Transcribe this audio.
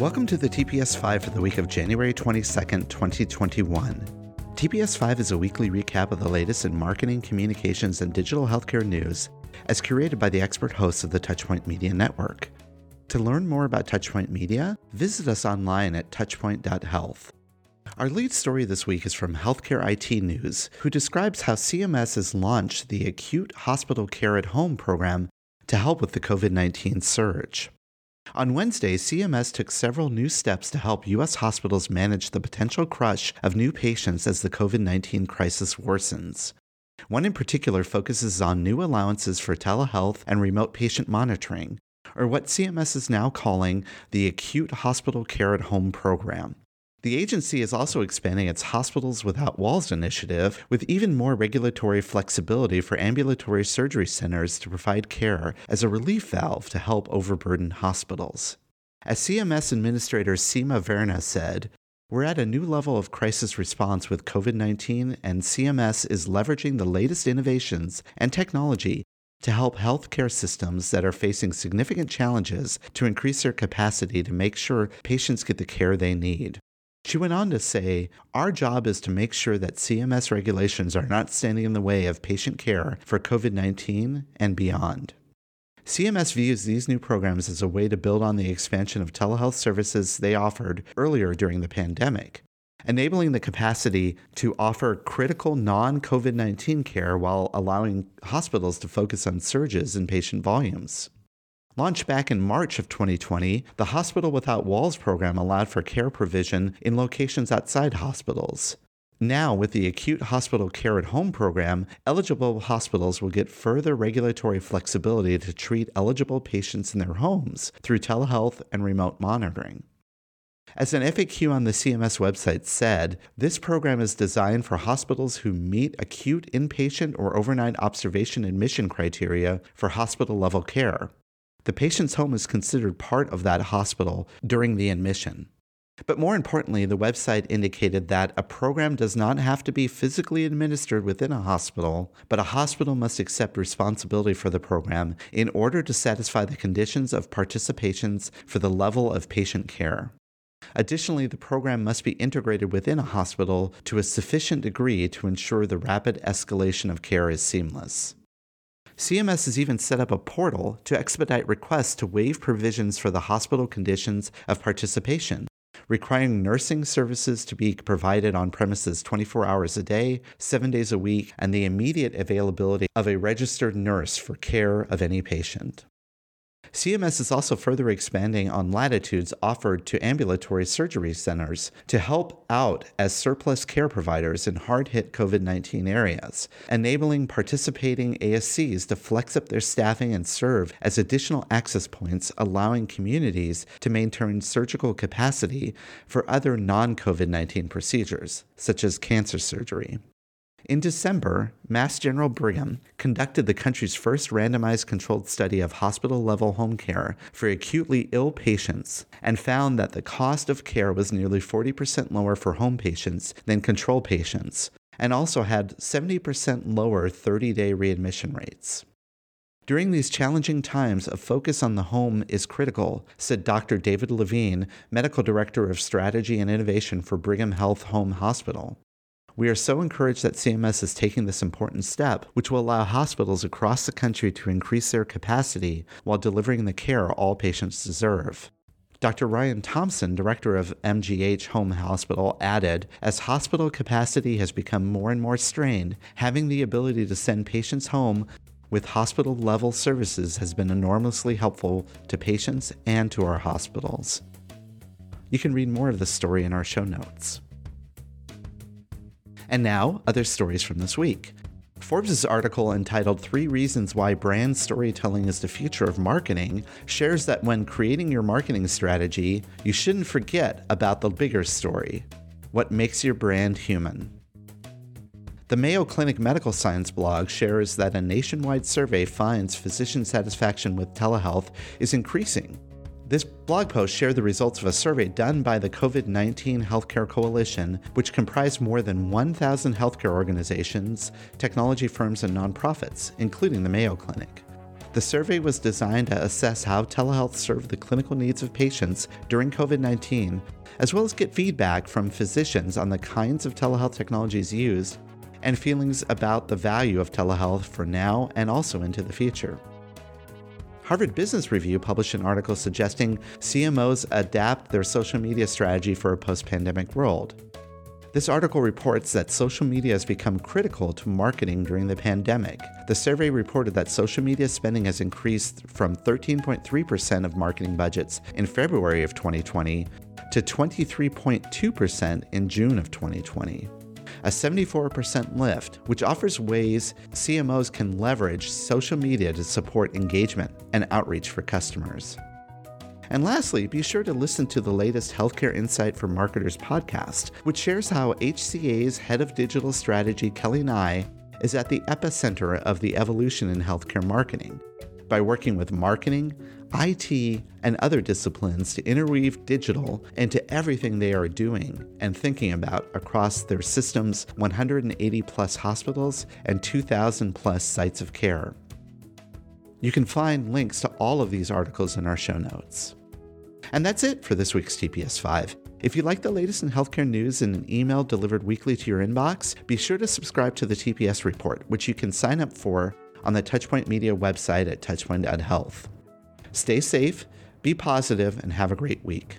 Welcome to the TPS5 for the week of January 22nd, 2021. TPS5 is a weekly recap of the latest in marketing, communications, and digital healthcare news as curated by the expert hosts of the Touchpoint Media Network. To learn more about Touchpoint Media, visit us online at touchpoint.health. Our lead story this week is from Healthcare IT News, who describes how CMS has launched the Acute Hospital Care at Home program to help with the COVID-19 surge. On Wednesday, CMS took several new steps to help U.S. hospitals manage the potential crush of new patients as the COVID-19 crisis worsens. One in particular focuses on new allowances for telehealth and remote patient monitoring, or what CMS is now calling the Acute Hospital Care at Home program. The agency is also expanding its Hospitals Without Walls initiative with even more regulatory flexibility for ambulatory surgery centers to provide care as a relief valve to help overburdened hospitals. As CMS Administrator Seema Verma said, "We're at a new level of crisis response with COVID-19, and CMS is leveraging the latest innovations and technology to help healthcare systems that are facing significant challenges to increase their capacity to make sure patients get the care they need." She went on to say, "Our job is to make sure that CMS regulations are not standing in the way of patient care for COVID-19 and beyond." CMS views these new programs as a way to build on the expansion of telehealth services they offered earlier during the pandemic, enabling the capacity to offer critical non-COVID-19 care while allowing hospitals to focus on surges in patient volumes. Launched back in March of 2020, the Hospital Without Walls program allowed for care provision in locations outside hospitals. Now, with the Acute Hospital Care at Home program, eligible hospitals will get further regulatory flexibility to treat eligible patients in their homes through telehealth and remote monitoring. As an FAQ on the CMS website said, this program is designed for hospitals who meet acute inpatient or overnight observation admission criteria for hospital-level care. The patient's home is considered part of that hospital during the admission. But more importantly, the website indicated that a program does not have to be physically administered within a hospital, but a hospital must accept responsibility for the program in order to satisfy the conditions of participations for the level of patient care. Additionally, the program must be integrated within a hospital to a sufficient degree to ensure the rapid escalation of care is seamless. CMS has even set up a portal to expedite requests to waive provisions for the hospital conditions of participation, requiring nursing services to be provided on premises 24 hours a day, 7 days a week, and the immediate availability of a registered nurse for care of any patient. CMS is also further expanding on latitudes offered to ambulatory surgery centers to help out as surplus care providers in hard-hit COVID-19 areas, enabling participating ASCs to flex up their staffing and serve as additional access points, allowing communities to maintain surgical capacity for other non-COVID-19 procedures, such as cancer surgery. In December, Mass General Brigham conducted the country's first randomized controlled study of hospital-level home care for acutely ill patients and found that the cost of care was nearly 40% lower for home patients than control patients, and also had 70% lower 30-day readmission rates. "During these challenging times, a focus on the home is critical," said Dr. David Levine, Medical Director of Strategy and Innovation for Brigham Health Home Hospital. "We are so encouraged that CMS is taking this important step, which will allow hospitals across the country to increase their capacity while delivering the care all patients deserve." Dr. Ryan Thompson, director of MGH Home Hospital, added, "As hospital capacity has become more and more strained, having the ability to send patients home with hospital-level services has been enormously helpful to patients and to our hospitals." You can read more of this story in our show notes. And now, other stories from this week. Forbes' article entitled "3 Reasons Why Brand Storytelling is the Future of Marketing" shares that when creating your marketing strategy, you shouldn't forget about the bigger story: what makes your brand human. The Mayo Clinic Medical Science blog shares that a nationwide survey finds physician satisfaction with telehealth is increasing. This blog post shared the results of a survey done by the COVID-19 Healthcare Coalition, which comprised more than 1,000 healthcare organizations, technology firms, and nonprofits, including the Mayo Clinic. The survey was designed to assess how telehealth served the clinical needs of patients during COVID-19, as well as get feedback from physicians on the kinds of telehealth technologies used and feelings about the value of telehealth for now and also into the future. Harvard Business Review published an article suggesting CMOs adapt their social media strategy for a post-pandemic world. This article reports that social media has become critical to marketing during the pandemic. The survey reported that social media spending has increased from 13.3% of marketing budgets in February of 2020 to 23.2% in June of 2020. A 74% lift, which offers ways CMOs can leverage social media to support engagement and outreach for customers. And lastly, be sure to listen to the latest Healthcare Insight for Marketers podcast, which shares how HCA's head of digital strategy, Kelly Nye, is at the epicenter of the evolution in healthcare marketing by working with marketing, IT, and other disciplines to interweave digital into everything they are doing and thinking about across their system's 180-plus hospitals and 2,000-plus sites of care. You can find links to all of these articles in our show notes. And that's it for this week's TPS5. If you like the latest in healthcare news in an email delivered weekly to your inbox, be sure to subscribe to the TPS Report, which you can sign up for on the Touchpoint Media website at touchpoint.health. Stay safe, be positive, and have a great week.